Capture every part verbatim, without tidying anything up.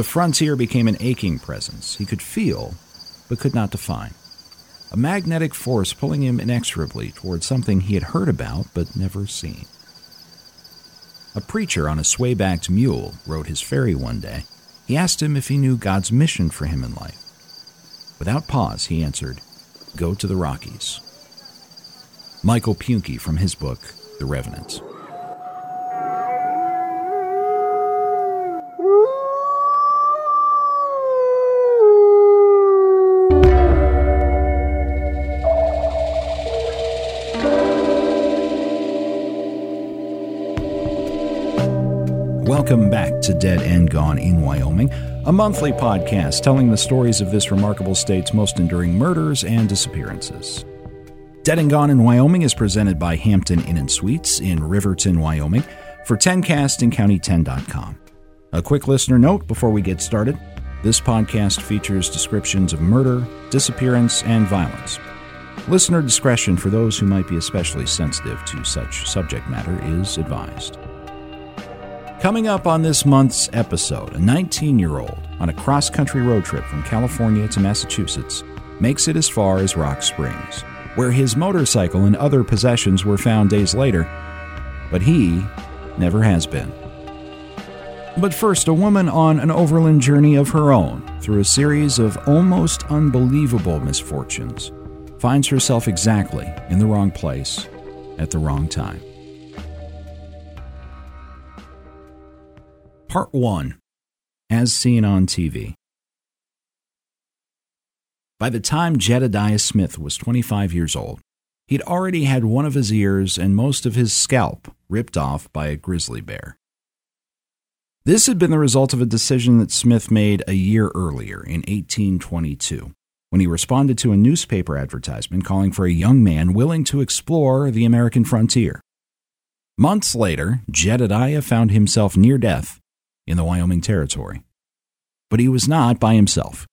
The frontier became an aching presence he could feel but could not define. A magnetic force pulling him inexorably toward something he had heard about but never seen. A preacher on a sway-backed mule rode his ferry one day. He asked him if he knew God's mission for him in life. Without pause, he answered, "Go to the Rockies." Michael Punke from his book, The Revenant. Welcome back to Dead and Gone in Wyoming, a monthly podcast telling the stories of this remarkable state's most enduring murders and disappearances. Dead and Gone in Wyoming is presented by Hampton Inn and Suites in Riverton, Wyoming, for TenCast and County ten dot com. A quick listener note before we get started. This podcast features descriptions of murder, disappearance, and violence. Listener discretion for those who might be especially sensitive to such subject matter is advised. Coming up on this month's episode, a nineteen-year-old on a cross-country road trip from California to Massachusetts makes it as far as Rock Springs, where his motorcycle and other possessions were found days later, but he never has been. But first, a woman on an overland journey of her own through a series of almost unbelievable misfortunes finds herself exactly in the wrong place at the wrong time. Part one. As Seen on T V. By the time Jedediah Smith was twenty-five years old, he'd already had one of his ears and most of his scalp ripped off by a grizzly bear. This had been the result of a decision that Smith made a year earlier, in eighteen twenty-two, when he responded to a newspaper advertisement calling for a young man willing to explore the American frontier. Months later, Jedediah found himself near death in the Wyoming Territory. But he was not by himself.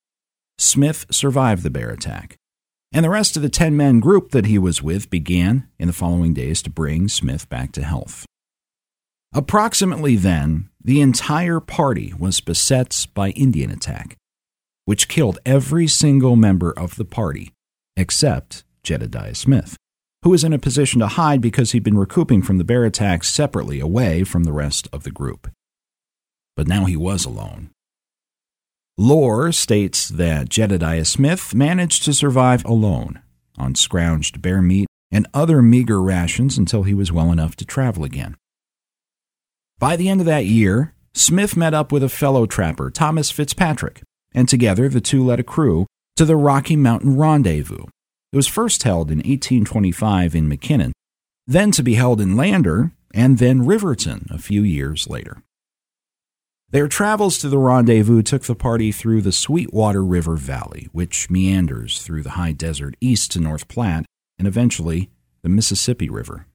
Smith survived the bear attack, and the rest of the ten-man group that he was with began in the following days to bring Smith back to health. Approximately then, the entire party was beset by Indian attack, which killed every single member of the party except Jedediah Smith, who was in a position to hide because he'd been recouping from the bear attack separately away from the rest of the group. But now he was alone. Lore states that Jedediah Smith managed to survive alone on scrounged bear meat and other meager rations until he was well enough to travel again. By the end of that year, Smith met up with a fellow trapper, Thomas Fitzpatrick, and together the two led a crew to the Rocky Mountain Rendezvous. It was first held in eighteen twenty-five in McKinnon, then to be held in Lander, and then Riverton a few years later. Their travels to the rendezvous took the party through the Sweetwater River Valley, which meanders through the high desert east to North Platte and eventually the Mississippi River.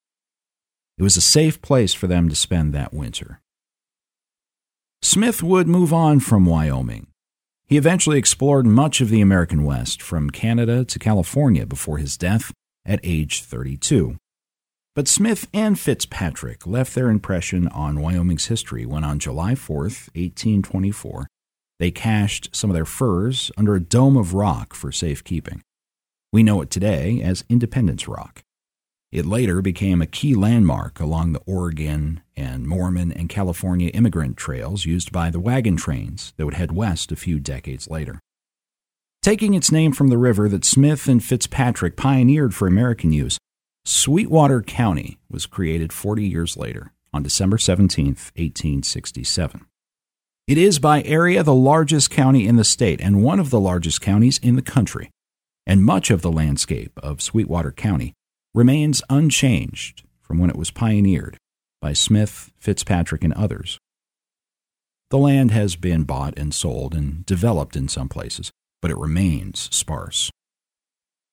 It was a safe place for them to spend that winter. Smith would move on from Wyoming. He eventually explored much of the American West, from Canada to California, before his death at age thirty-two. But Smith and Fitzpatrick left their impression on Wyoming's history when on July fourth, eighteen twenty-four, they cached some of their furs under a dome of rock for safekeeping. We know it today as Independence Rock. It later became a key landmark along the Oregon and Mormon and California immigrant trails used by the wagon trains that would head west a few decades later. Taking its name from the river that Smith and Fitzpatrick pioneered for American use, Sweetwater County was created forty years later, on December seventeenth, eighteen sixty-seven. It is by area the largest county in the state and one of the largest counties in the country, and much of the landscape of Sweetwater County remains unchanged from when it was pioneered by Smith, Fitzpatrick, and others. The land has been bought and sold and developed in some places, but it remains sparse.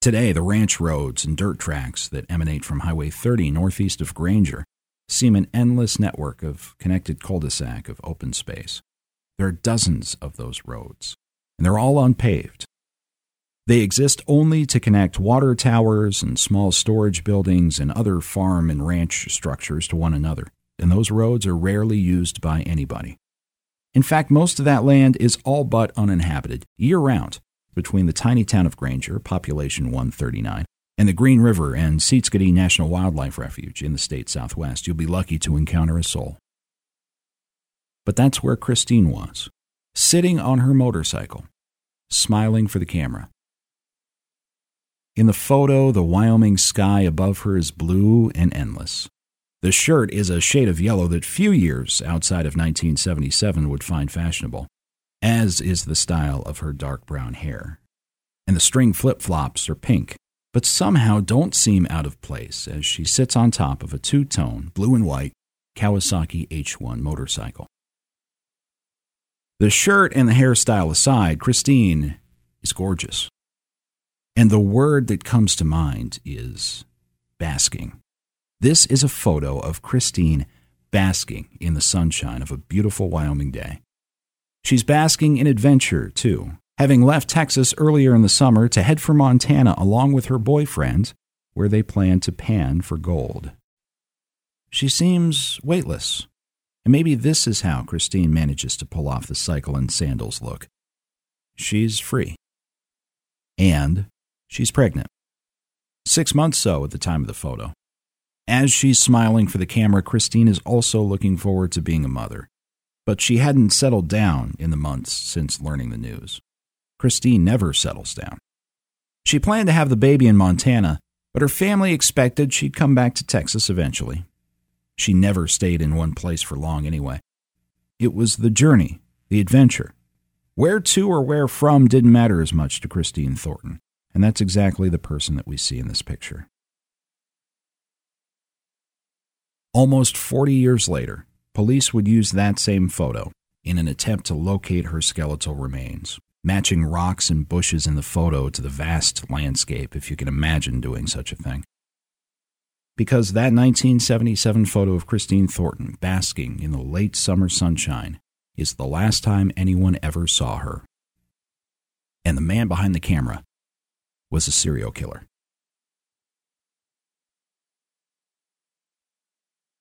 Today, the ranch roads and dirt tracks that emanate from Highway thirty northeast of Granger seem an endless network of connected cul-de-sac of open space. There are dozens of those roads, and they're all unpaved. They exist only to connect water towers and small storage buildings and other farm and ranch structures to one another, and those roads are rarely used by anybody. In fact, most of that land is all but uninhabited, year-round, between the tiny town of Granger, population one thirty-nine, and the Green River and Seedskadee National Wildlife Refuge in the state's southwest. You'll be lucky to encounter a soul. But that's where Christine was, sitting on her motorcycle, smiling for the camera. In the photo, the Wyoming sky above her is blue and endless. The shirt is a shade of yellow that few years outside of nineteen seventy-seven would find fashionable, as is the style of her dark brown hair. And the string flip-flops are pink, but somehow don't seem out of place as she sits on top of a two-tone, blue and white, Kawasaki H one motorcycle. The shirt and the hairstyle aside, Christine is gorgeous. And the word that comes to mind is basking. This is a photo of Christine basking in the sunshine of a beautiful Wyoming day. She's basking in adventure, too, having left Texas earlier in the summer to head for Montana along with her boyfriend, where they plan to pan for gold. She seems weightless. And maybe this is how Christine manages to pull off the cycle and sandals look. She's free. And she's pregnant. Six months so at the time of the photo. As she's smiling for the camera, Christine is also looking forward to being a mother. But she hadn't settled down in the months since learning the news. Christine never settles down. She planned to have the baby in Montana, but her family expected she'd come back to Texas eventually. She never stayed in one place for long anyway. It was the journey, the adventure. Where to or where from didn't matter as much to Christine Thornton, and that's exactly the person that we see in this picture. Almost forty years later, police would use that same photo in an attempt to locate her skeletal remains, matching rocks and bushes in the photo to the vast landscape, if you can imagine doing such a thing. Because that nineteen seventy-seven photo of Christine Thornton basking in the late summer sunshine is the last time anyone ever saw her. And the man behind the camera was a serial killer.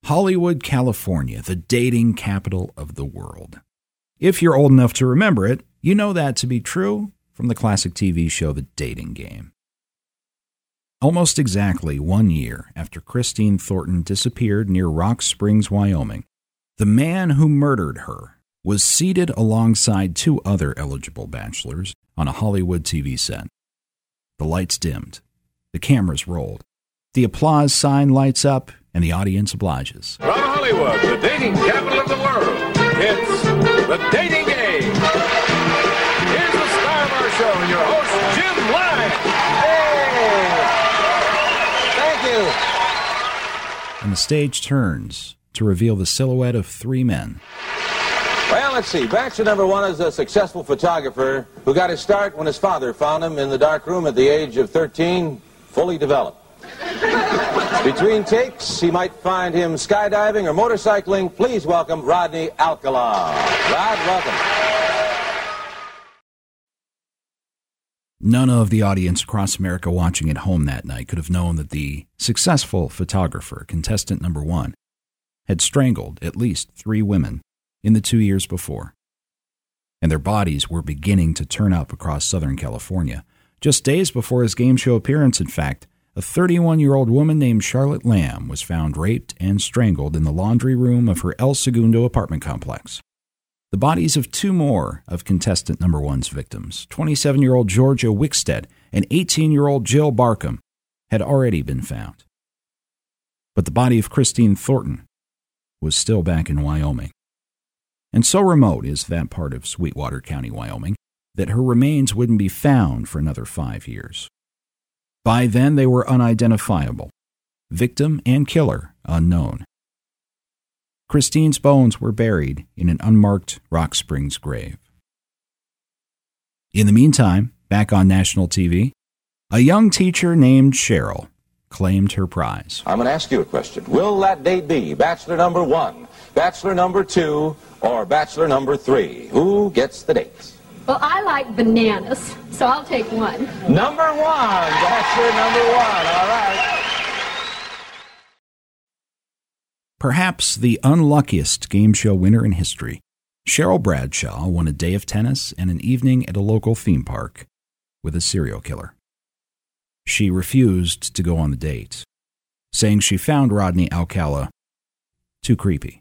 Hollywood, California, the dating capital of the world. If you're old enough to remember it, you know that to be true from the classic T V show The Dating Game. Almost exactly one year after Christine Thornton disappeared near Rock Springs, Wyoming, the man who murdered her was seated alongside two other eligible bachelors on a Hollywood T V set. The lights dimmed, the cameras rolled, the applause sign lights up, and the audience obliges. From Hollywood, the dating capital of the world, it's The Dating Game. Here's the star of our show, your host, Jim Black. And the stage turns to reveal the silhouette of three men. Well, let's see. Bachelor number one is a successful photographer who got his start when his father found him in the dark room at the age of thirteen, fully developed. Between takes, he might find him skydiving or motorcycling. Please welcome Rodney Alcala. Rod, welcome. None of the audience across America watching at home that night could have known that the successful photographer, contestant number one, had strangled at least three women in the two years before. And their bodies were beginning to turn up across Southern California. Just days before his game show appearance, in fact, a thirty-one-year-old woman named Charlotte Lamb was found raped and strangled in the laundry room of her El Segundo apartment complex. The bodies of two more of contestant number one's victims, twenty-seven-year-old Georgia Wickstead and eighteen-year-old Jill Barkham, had already been found. But the body of Christine Thornton was still back in Wyoming. And so remote is that part of Sweetwater County, Wyoming, that her remains wouldn't be found for another five years. By then, they were unidentifiable, victim and killer unknown. Christine's bones were buried in an unmarked Rock Springs grave. In the meantime, back on national T V, a young teacher named Cheryl claimed her prize. I'm going to ask you a question. Will that date be bachelor number one, bachelor number two, or bachelor number three? Who gets the date? Well, I like bananas, so I'll take one. Number one, bachelor number one, all right. Perhaps the unluckiest game show winner in history, Cheryl Bradshaw won a day of tennis and an evening at a local theme park with a serial killer. She refused to go on the date, saying she found Rodney Alcala too creepy.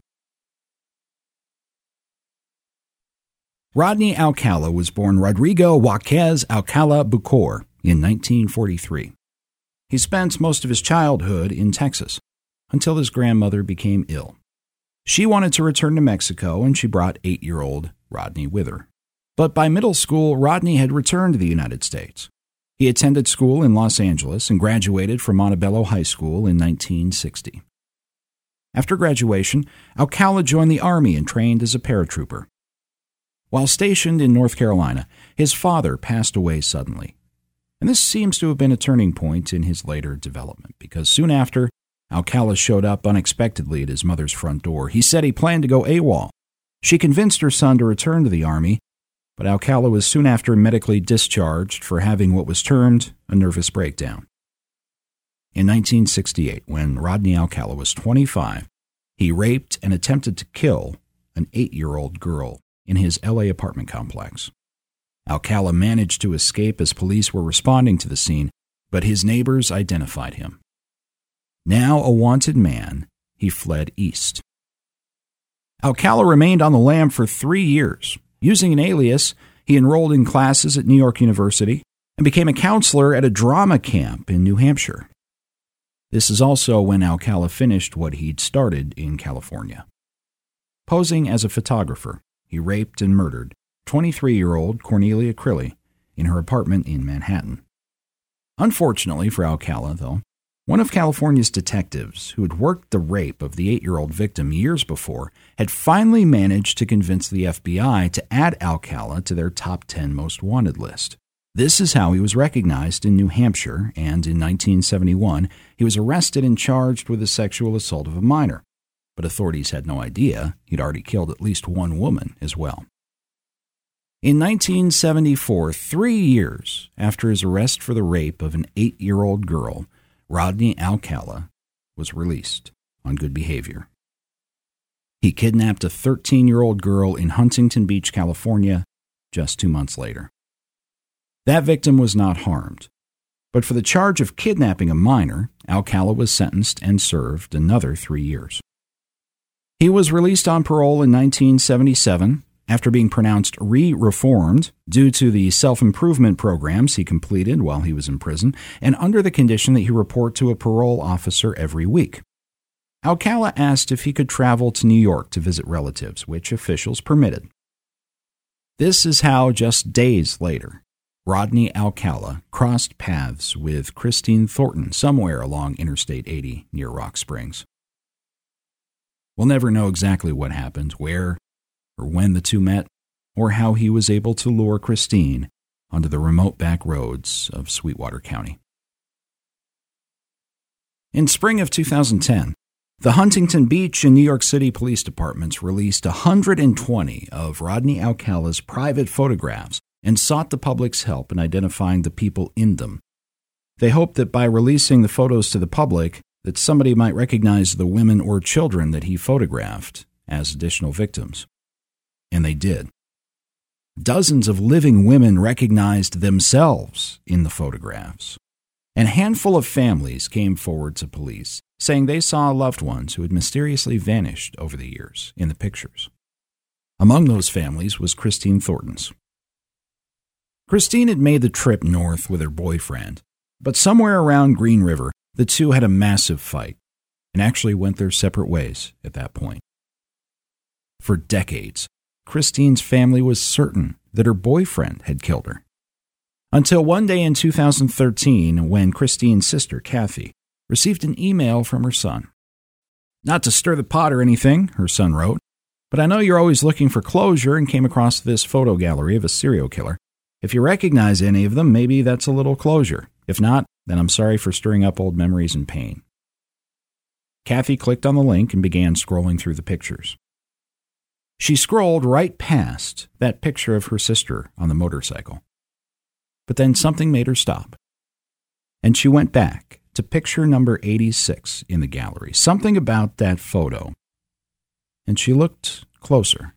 Rodney Alcala was born Rodrigo Joaquez Alcala Bucor in nineteen forty-three. He spent most of his childhood in Texas until his grandmother became ill. She wanted to return to Mexico, and she brought eight-year-old Rodney with her. But by middle school, Rodney had returned to the United States. He attended school in Los Angeles and graduated from Montebello High School in nineteen sixty. After graduation, Alcala joined the Army and trained as a paratrooper. While stationed in North Carolina, his father passed away suddenly. And this seems to have been a turning point in his later development, because soon after, Alcala showed up unexpectedly at his mother's front door. He said he planned to go AWOL. She convinced her son to return to the Army, but Alcala was soon after medically discharged for having what was termed a nervous breakdown. In nineteen sixty-eight, when Rodney Alcala was twenty-five, he raped and attempted to kill an eight-year-old girl in his L A apartment complex. Alcala managed to escape as police were responding to the scene, but his neighbors identified him. Now a wanted man, he fled east. Alcala remained on the lam for three years. Using an alias, he enrolled in classes at New York University and became a counselor at a drama camp in New Hampshire. This is also when Alcala finished what he'd started in California. Posing as a photographer, he raped and murdered twenty-three-year-old Cornelia Crilly in her apartment in Manhattan. Unfortunately for Alcala, though, one of California's detectives, who had worked the rape of the eight-year-old victim years before, had finally managed to convince the F B I to add Alcala to their top ten most wanted list. This is how he was recognized in New Hampshire, and in nineteen seventy-one, he was arrested and charged with the sexual assault of a minor. But authorities had no idea he'd already killed at least one woman as well. In nineteen seventy-four, three years after his arrest for the rape of an eight-year-old girl, Rodney Alcala was released on good behavior. He kidnapped a thirteen-year-old girl in Huntington Beach, California, just two months later. That victim was not harmed, but for the charge of kidnapping a minor, Alcala was sentenced and served another three years. He was released on parole in nineteen seventy-seven after being pronounced re-reformed due to the self-improvement programs he completed while he was in prison, and under the condition that he report to a parole officer every week. Alcala asked if he could travel to New York to visit relatives, which officials permitted. This is how, just days later, Rodney Alcala crossed paths with Christine Thornton somewhere along Interstate eighty near Rock Springs. We'll never know exactly what happened, where, or when the two met, or how he was able to lure Christine onto the remote back roads of Sweetwater County. In spring of two thousand ten, the Huntington Beach and New York City police departments released one hundred twenty of Rodney Alcala's private photographs and sought the public's help in identifying the people in them. They hoped that by releasing the photos to the public, that somebody might recognize the women or children that he photographed as additional victims. And they did. Dozens of living women recognized themselves in the photographs. And a handful of families came forward to police, saying they saw loved ones who had mysteriously vanished over the years in the pictures. Among those families was Christine Thornton's. Christine had made the trip north with her boyfriend, but somewhere around Green River, the two had a massive fight and actually went their separate ways at that point. For decades, Christine's family was certain that her boyfriend had killed her. Until one day in two thousand thirteen, when Christine's sister, Kathy, received an email from her son. "Not to stir the pot or anything," her son wrote, "but I know you're always looking for closure and came across this photo gallery of a serial killer. If you recognize any of them, maybe that's a little closure. If not, then I'm sorry for stirring up old memories and pain." Kathy clicked on the link and began scrolling through the pictures. She scrolled right past that picture of her sister on the motorcycle. But then something made her stop. And she went back to picture number eighty-six in the gallery. Something about that photo. And she looked closer.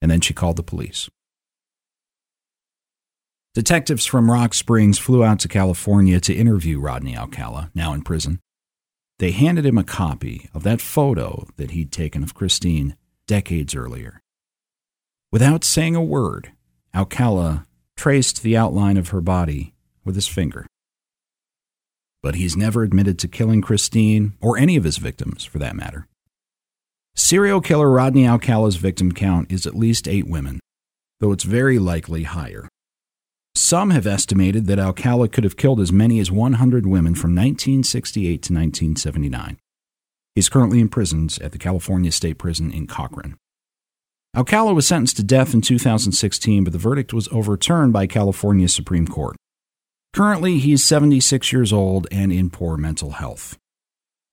and then she called the police. Detectives from Rock Springs flew out to California to interview Rodney Alcala, now in prison. They handed him a copy of that photo that he'd taken of Christine decades earlier. Without saying a word, Alcala traced the outline of her body with his finger. But he's never admitted to killing Christine, or any of his victims, for that matter. Serial killer Rodney Alcala's victim count is at least eight women, though it's very likely higher. Some have estimated that Alcala could have killed as many as one hundred women from nineteen sixty-eight to nineteen seventy-nine. He's currently imprisoned at the California State Prison in Corcoran. Alcala was sentenced to death in two thousand sixteen, but the verdict was overturned by California's Supreme Court. Currently, he's seventy-six years old and in poor mental health.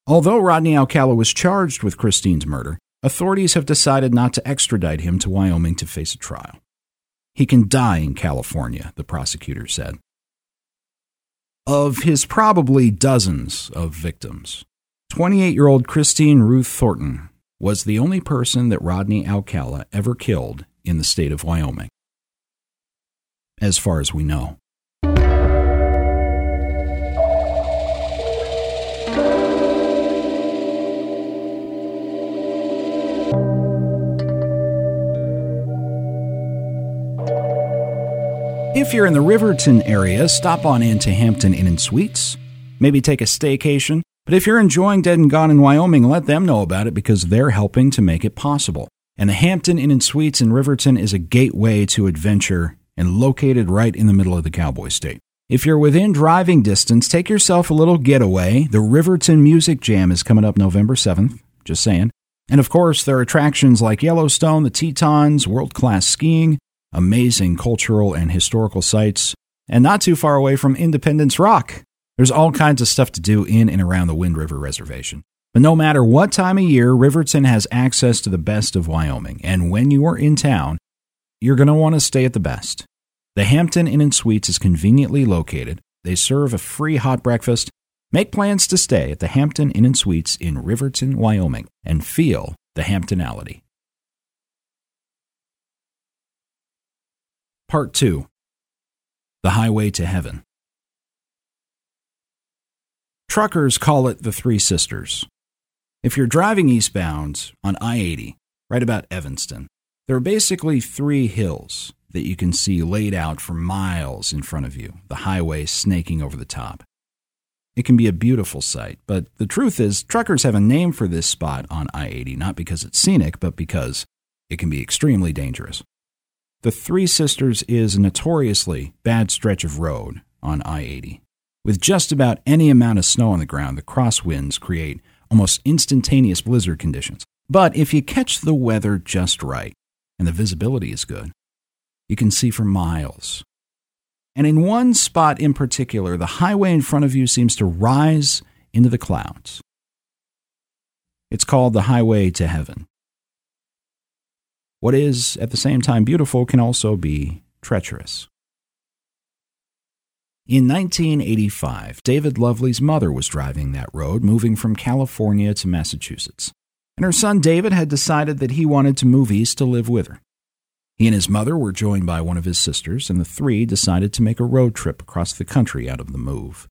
Although Rodney Alcala was charged with Christine's murder, authorities have decided not to extradite him to Wyoming to face a trial. He can die in California, the prosecutor said. Of his probably dozens of victims, twenty-eight-year-old Christine Ruth Thornton was the only person that Rodney Alcala ever killed in the state of Wyoming, as far as we know. If you're in the Riverton area, stop on in to Hampton Inn and Suites. Maybe take a staycation. But if you're enjoying Dead and Gone in Wyoming, let them know about it because they're helping to make it possible. And the Hampton Inn and Suites in Riverton is a gateway to adventure and located right in the middle of the Cowboy State. If you're within driving distance, take yourself a little getaway. The Riverton Music Jam is coming up November seventh, just saying. And of course, there are attractions like Yellowstone, the Tetons, world-class skiing, amazing cultural and historical sites, and not too far away from Independence Rock. There's all kinds of stuff to do in and around the Wind River Reservation. But no matter what time of year, Riverton has access to the best of Wyoming, and when you are in town, you're going to want to stay at the best. The Hampton Inn and Suites is conveniently located. They serve a free hot breakfast. Make plans to stay at the Hampton Inn and Suites in Riverton, Wyoming, and feel the Hamptonality. Part two. The Highway to Heaven. Truckers call it the Three Sisters. If you're driving eastbound on I eighty, right about Evanston, there are basically three hills that you can see laid out for miles in front of you, the highway snaking over the top. It can be a beautiful sight, but the truth is, truckers have a name for this spot on I eighty, not because it's scenic, but because it can be extremely dangerous. The Three Sisters is a notoriously bad stretch of road on I eighty. With just about any amount of snow on the ground, the crosswinds create almost instantaneous blizzard conditions. But if you catch the weather just right, and the visibility is good, you can see for miles. And in one spot in particular, the highway in front of you seems to rise into the clouds. It's called the Highway to Heaven. What is, at the same time, beautiful can also be treacherous. In nineteen eighty-five, David Lovely's mother was driving that road, moving from California to Massachusetts. And her son David had decided that he wanted to move east to live with her. He and his mother were joined by one of his sisters, and the three decided to make a road trip across the country out of the move.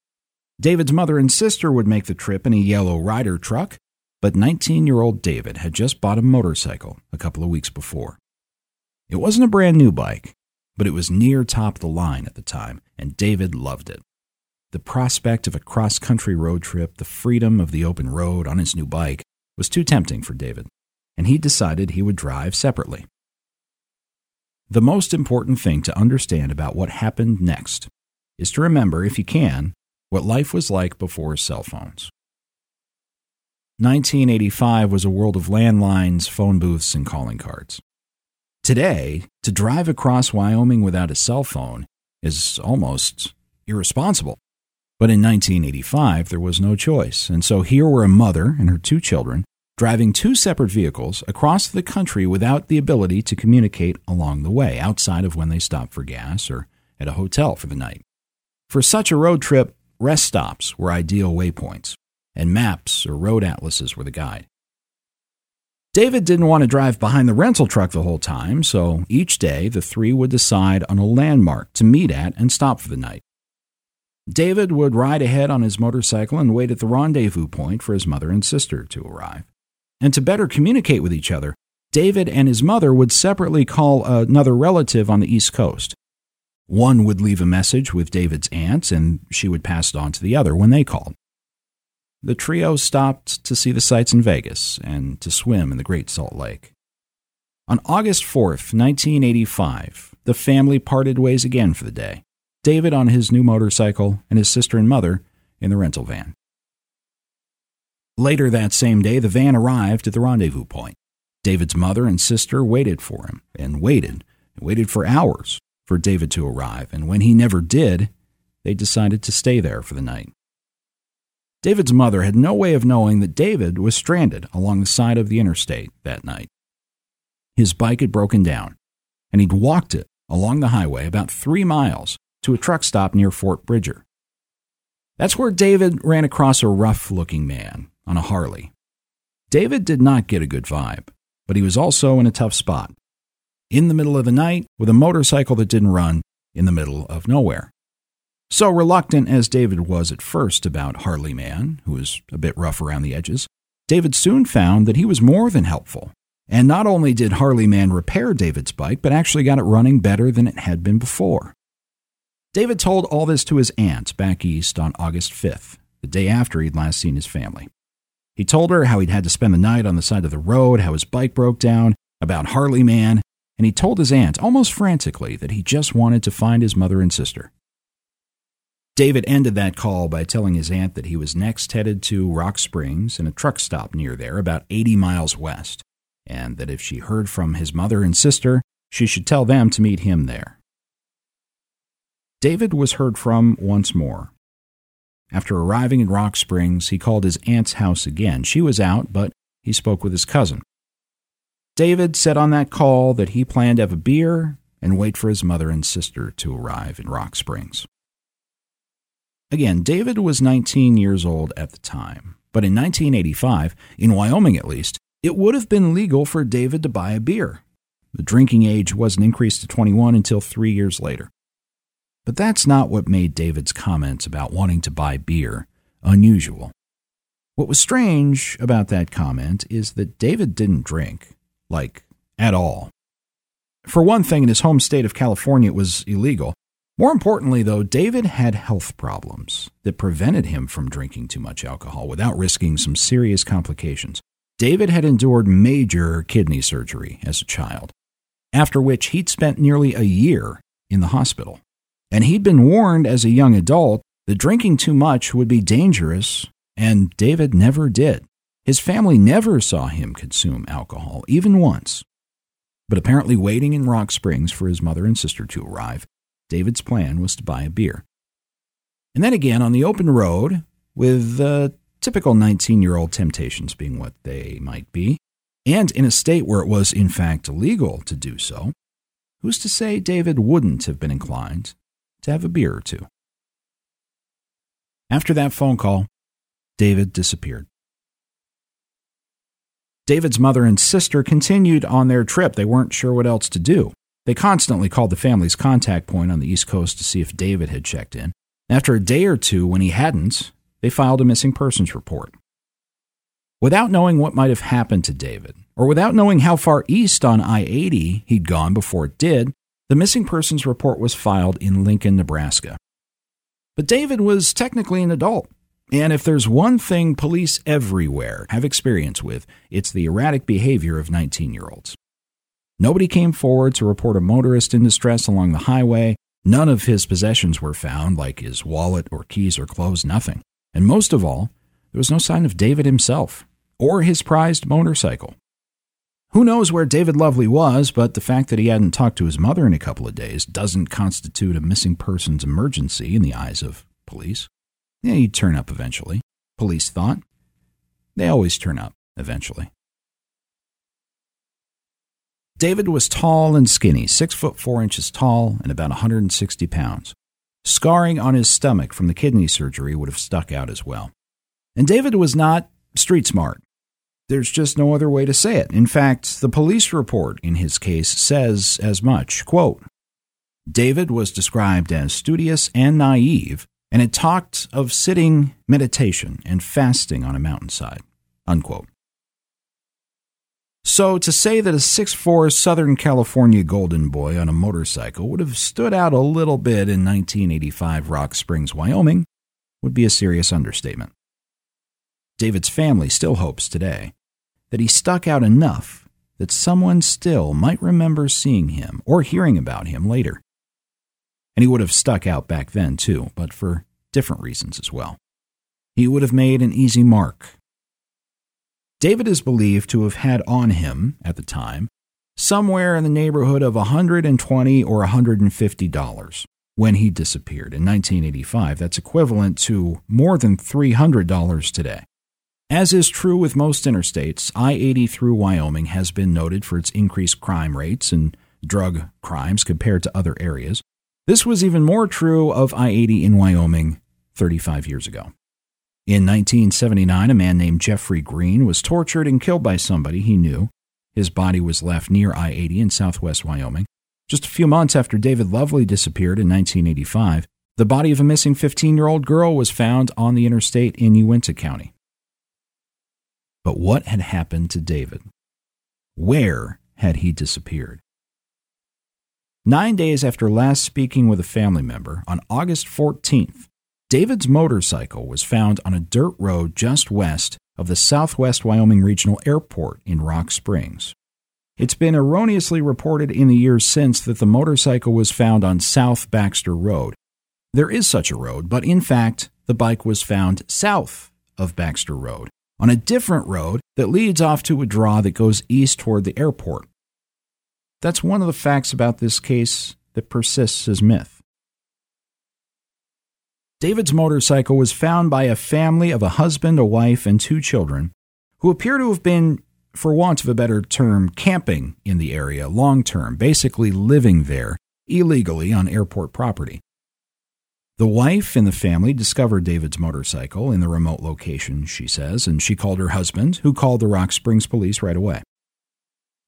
David's mother and sister would make the trip in a yellow Ryder truck, but nineteen-year-old David had just bought a motorcycle a couple of weeks before. It wasn't a brand new bike, but it was near top of the line at the time, and David loved it. The prospect of a cross-country road trip, the freedom of the open road on his new bike, was too tempting for David, and he decided he would drive separately. The most important thing to understand about what happened next is to remember, if you can, what life was like before cell phones. nineteen eighty-five was a world of landlines, phone booths, and calling cards. Today, to drive across Wyoming without a cell phone is almost irresponsible. But in nineteen eighty-five, there was no choice, and so here were a mother and her two children driving two separate vehicles across the country without the ability to communicate along the way, outside of when they stopped for gas or at a hotel for the night. For such a road trip, rest stops were ideal waypoints, and maps or road atlases were the guide. David didn't want to drive behind the rental truck the whole time, so each day the three would decide on a landmark to meet at and stop for the night. David would ride ahead on his motorcycle and wait at the rendezvous point for his mother and sister to arrive. And to better communicate with each other, David and his mother would separately call another relative on the East Coast. One would leave a message with David's aunt, and she would pass it on to the other when they called. The trio stopped to see the sights in Vegas and to swim in the Great Salt Lake. On August fourth, nineteen eighty-five, the family parted ways again for the day. David on his new motorcycle, and his sister and mother in the rental van. Later that same day, the van arrived at the rendezvous point. David's mother and sister waited for him, and waited, and waited for hours for David to arrive, and when he never did, they decided to stay there for the night. David's mother had no way of knowing that David was stranded along the side of the interstate that night. His bike had broken down, and he'd walked it along the highway about three miles to a truck stop near Fort Bridger. That's where David ran across a rough-looking man on a Harley. David did not get a good vibe, but he was also in a tough spot, in the middle of the night with a motorcycle that didn't run in the middle of nowhere. So reluctant as David was at first about Harley Man, who was a bit rough around the edges, David soon found that he was more than helpful. And not only did Harley Man repair David's bike, but actually got it running better than it had been before. David told all this to his aunt back east on August fifth, the day after he'd last seen his family. He told her how he'd had to spend the night on the side of the road, how his bike broke down, about Harley Man, and he told his aunt almost frantically that he just wanted to find his mother and sister. David ended that call by telling his aunt that he was next headed to Rock Springs and a truck stop near there about eighty miles west, and that if she heard from his mother and sister, she should tell them to meet him there. David was heard from once more. After arriving in Rock Springs, he called his aunt's house again. She was out, but he spoke with his cousin. David said on that call that he planned to have a beer and wait for his mother and sister to arrive in Rock Springs. Again, David was nineteen years old at the time, but in nineteen eighty-five, in Wyoming at least, it would have been legal for David to buy a beer. The drinking age wasn't increased to twenty-one until three years later. But that's not what made David's comments about wanting to buy beer unusual. What was strange about that comment is that David didn't drink, like, at all. For one thing, in his home state of California, it was illegal. More importantly, though, David had health problems that prevented him from drinking too much alcohol without risking some serious complications. David had endured major kidney surgery as a child, after which he'd spent nearly a year in the hospital. And he'd been warned as a young adult that drinking too much would be dangerous, and David never did. His family never saw him consume alcohol, even once. But apparently waiting in Rock Springs for his mother and sister to arrive, David's plan was to buy a beer. And then again, on the open road, with uh, typical nineteen-year-old temptations being what they might be, and in a state where it was, in fact, illegal to do so, who's to say David wouldn't have been inclined to have a beer or two? After that phone call, David disappeared. David's mother and sister continued on their trip. They weren't sure what else to do. They constantly called the family's contact point on the East Coast to see if David had checked in. After a day or two, when he hadn't, they filed a missing persons report. Without knowing what might have happened to David, or without knowing how far east on I eighty he'd gone before it did, the missing persons report was filed in Lincoln, Nebraska. But David was technically an adult, and if there's one thing police everywhere have experience with, it's the erratic behavior of nineteen-year-olds. Nobody came forward to report a motorist in distress along the highway. None of his possessions were found, like his wallet or keys or clothes, nothing. And most of all, there was no sign of David himself or his prized motorcycle. Who knows where David Lovely was, but the fact that he hadn't talked to his mother in a couple of days doesn't constitute a missing persons emergency in the eyes of police. Yeah, he'd turn up eventually, police thought. They always turn up eventually. David was tall and skinny, six foot four inches tall and about one hundred sixty pounds. Scarring on his stomach from the kidney surgery would have stuck out as well. And David was not street smart. There's just no other way to say it. In fact, the police report in his case says as much. Quote, David was described as studious and naive, and it talked of sitting, meditation, and fasting on a mountainside. Unquote. So to say that a six foot four Southern California golden boy on a motorcycle would have stood out a little bit in nineteen eighty-five Rock Springs, Wyoming, would be a serious understatement. David's family still hopes today that he stuck out enough that someone still might remember seeing him or hearing about him later. And he would have stuck out back then too, but for different reasons as well. He would have made an easy mark. David is believed to have had on him, at the time, somewhere in the neighborhood of one hundred twenty dollars or one hundred fifty dollars when he disappeared. In nineteen eighty-five, that's equivalent to more than three hundred dollars today. As is true with most interstates, I eighty through Wyoming has been noted for its increased crime rates and drug crimes compared to other areas. This was even more true of I eighty in Wyoming thirty-five years ago. In nineteen seventy-nine, a man named Jeffrey Green was tortured and killed by somebody he knew. His body was left near I eighty in southwest Wyoming. Just a few months after David Lovely disappeared in nineteen eighty-five, the body of a missing fifteen-year-old girl was found on the interstate in Uinta County. But what had happened to David? Where had he disappeared? Nine days after last speaking with a family member, on August fourteenth, David's motorcycle was found on a dirt road just west of the Southwest Wyoming Regional Airport in Rock Springs. It's been erroneously reported in the years since that the motorcycle was found on South Baxter Road. There is such a road, but in fact, the bike was found south of Baxter Road, on a different road that leads off to a draw that goes east toward the airport. That's one of the facts about this case that persists as myth. David's motorcycle was found by a family of a husband, a wife, and two children who appear to have been, for want of a better term, camping in the area long-term, basically living there illegally on airport property. The wife and the family discovered David's motorcycle in the remote location, she says, and she called her husband, who called the Rock Springs police right away.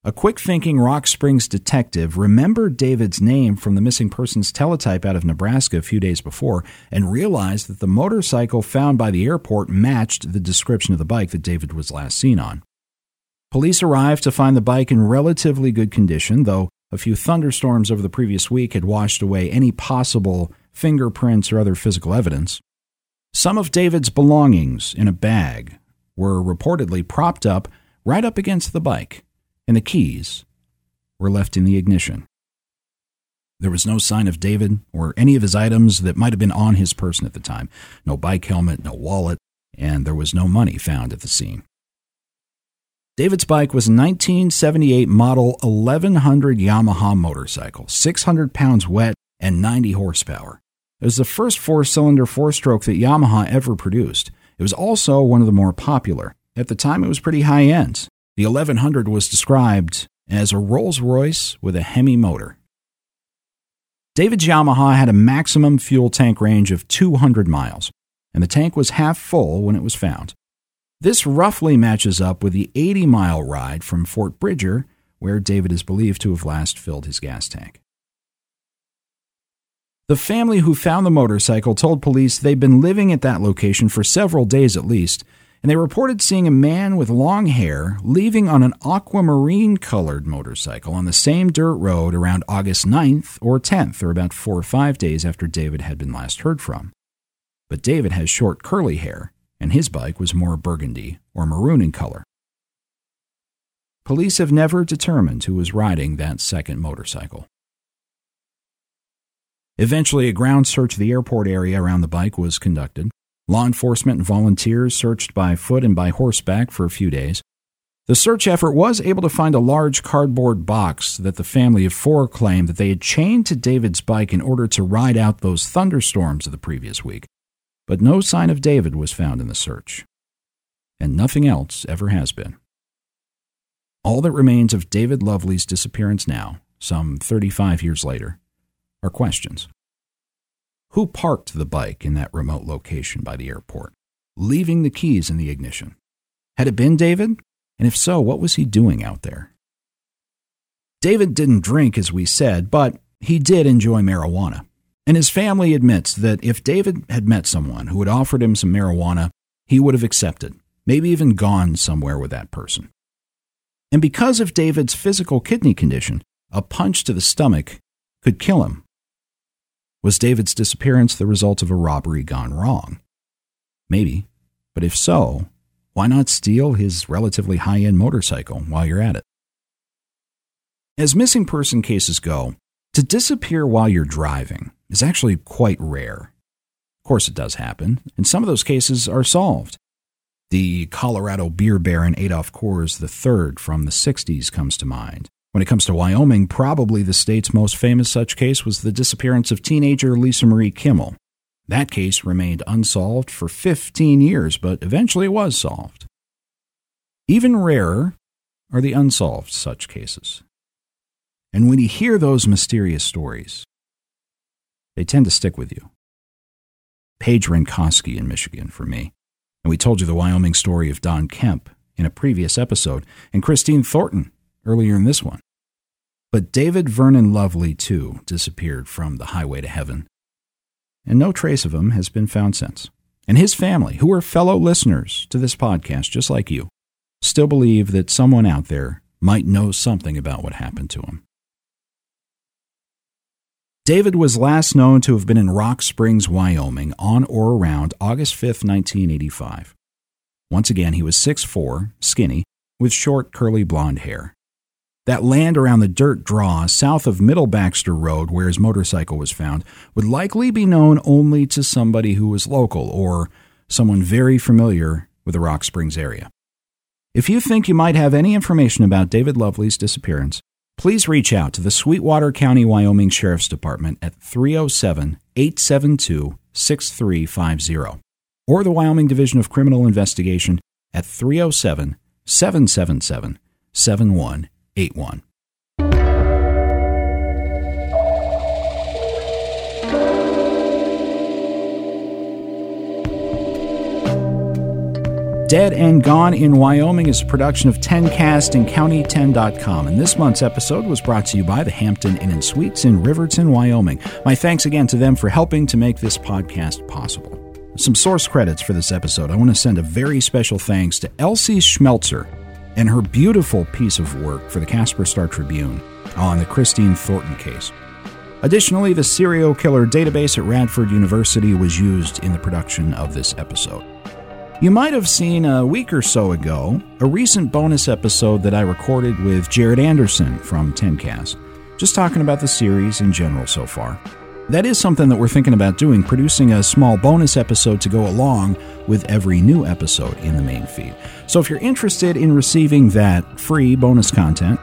A quick-thinking Rock Springs detective remembered David's name from the missing persons teletype out of Nebraska a few days before and realized that the motorcycle found by the airport matched the description of the bike that David was last seen on. Police arrived to find the bike in relatively good condition, though a few thunderstorms over the previous week had washed away any possible fingerprints or other physical evidence. Some of David's belongings in a bag were reportedly propped up right up against the bike, and the keys were left in the ignition. There was no sign of David or any of his items that might have been on his person at the time. No bike helmet, no wallet, and there was no money found at the scene. David's bike was a nineteen seventy-eight model eleven hundred Yamaha motorcycle, six hundred pounds wet and ninety horsepower. It was the first four-cylinder four-stroke that Yamaha ever produced. It was also one of the more popular. At the time, it was pretty high-end. The eleven hundred was described as a Rolls-Royce with a Hemi motor. David's Yamaha had a maximum fuel tank range of two hundred miles, and the tank was half full when it was found. This roughly matches up with the eighty-mile ride from Fort Bridger, where David is believed to have last filled his gas tank. The family who found the motorcycle told police they'd been living at that location for several days at least, and they reported seeing a man with long hair leaving on an aquamarine-colored motorcycle on the same dirt road around August ninth or tenth, or about four or five days after David had been last heard from. But David has short, curly hair, and his bike was more burgundy or maroon in color. Police have never determined who was riding that second motorcycle. Eventually, a ground search of the airport area around the bike was conducted. Law enforcement and volunteers searched by foot and by horseback for a few days. The search effort was able to find a large cardboard box that the family of four claimed that they had chained to David's bike in order to ride out those thunderstorms of the previous week. But no sign of David was found in the search. And nothing else ever has been. All that remains of David Lovely's disappearance now, some thirty-five years later, are questions. Who parked the bike in that remote location by the airport, leaving the keys in the ignition? Had it been David, And if so, what was he doing out there? David didn't drink, as we said, but he did enjoy marijuana. And his family admits that if David had met someone who had offered him some marijuana, he would have accepted, maybe even gone somewhere with that person. And because of David's physical kidney condition, a punch to the stomach could kill him. Was David's disappearance the result of a robbery gone wrong? Maybe, but if so, why not steal his relatively high-end motorcycle while you're at it? As missing person cases go, to disappear while you're driving is actually quite rare. Of course, it does happen, and some of those cases are solved. The Colorado beer baron Adolf Coors the third from the sixties comes to mind. When it comes to Wyoming, probably the state's most famous such case was the disappearance of teenager Lisa Marie Kimmel. That case remained unsolved for fifteen years, but eventually it was solved. Even rarer are the unsolved such cases. And when you hear those mysterious stories, they tend to stick with you. Paige Renkoski in Michigan for me. And we told you the Wyoming story of Don Kemp in a previous episode, and Christine Thornton earlier in this one. But David Vernon Lovely, too, disappeared from the Highway to Heaven. And no trace of him has been found since. And his family, who are fellow listeners to this podcast just like you, still believe that someone out there might know something about what happened to him. David was last known to have been in Rock Springs, Wyoming, on or around August fifth, nineteen eighty-five. Once again, he was six foot four, skinny, with short, curly blonde hair. That land around the dirt draw south of Middle Baxter Road, where his motorcycle was found, would likely be known only to somebody who was local or someone very familiar with the Rock Springs area. If you think you might have any information about David Lovely's disappearance, please reach out to the Sweetwater County, Wyoming Sheriff's Department at three oh seven, eight seven two, six three five zero or the Wyoming Division of Criminal Investigation at three oh seven, seven seven seven, seven one eight one. Dead and Gone in Wyoming is a production of TenCast and County ten dot com, and this month's episode was brought to you by the Hampton Inn and Suites in Riverton, Wyoming. My thanks again to them for helping to make this podcast possible. Some source credits for this episode. I want to send a very special thanks to Elsie Schmelzer and her beautiful piece of work for the Casper Star Tribune on the Christine Thornton case. Additionally, the serial killer database at Radford University was used in the production of this episode. You might have seen a week or so ago a recent bonus episode that I recorded with Jared Anderson from TenCast, just talking about the series in general so far. That is something that we're thinking about doing, producing a small bonus episode to go along with every new episode in the main feed. So if you're interested in receiving that free bonus content,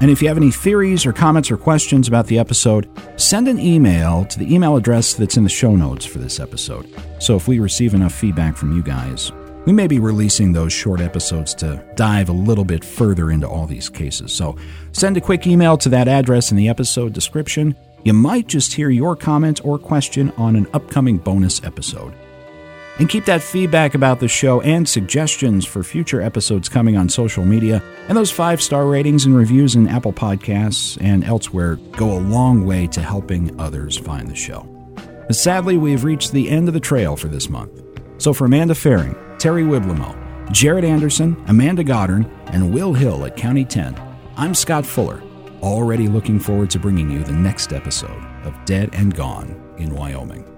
and if you have any theories or comments or questions about the episode, send an email to the email address that's in the show notes for this episode. So if we receive enough feedback from you guys, we may be releasing those short episodes to dive a little bit further into all these cases. So send a quick email to that address in the episode description. You might just hear your comment or question on an upcoming bonus episode. And keep that feedback about the show and suggestions for future episodes coming on social media. And those five-star ratings and reviews in Apple Podcasts and elsewhere go a long way to helping others find the show. But sadly, we've reached the end of the trail for this month. So for Amanda Faring, Terry Wiblamo, Jared Anderson, Amanda Goddard, and Will Hill at County ten, I'm Scott Fuller, already looking forward to bringing you the next episode of Dead and Gone in Wyoming.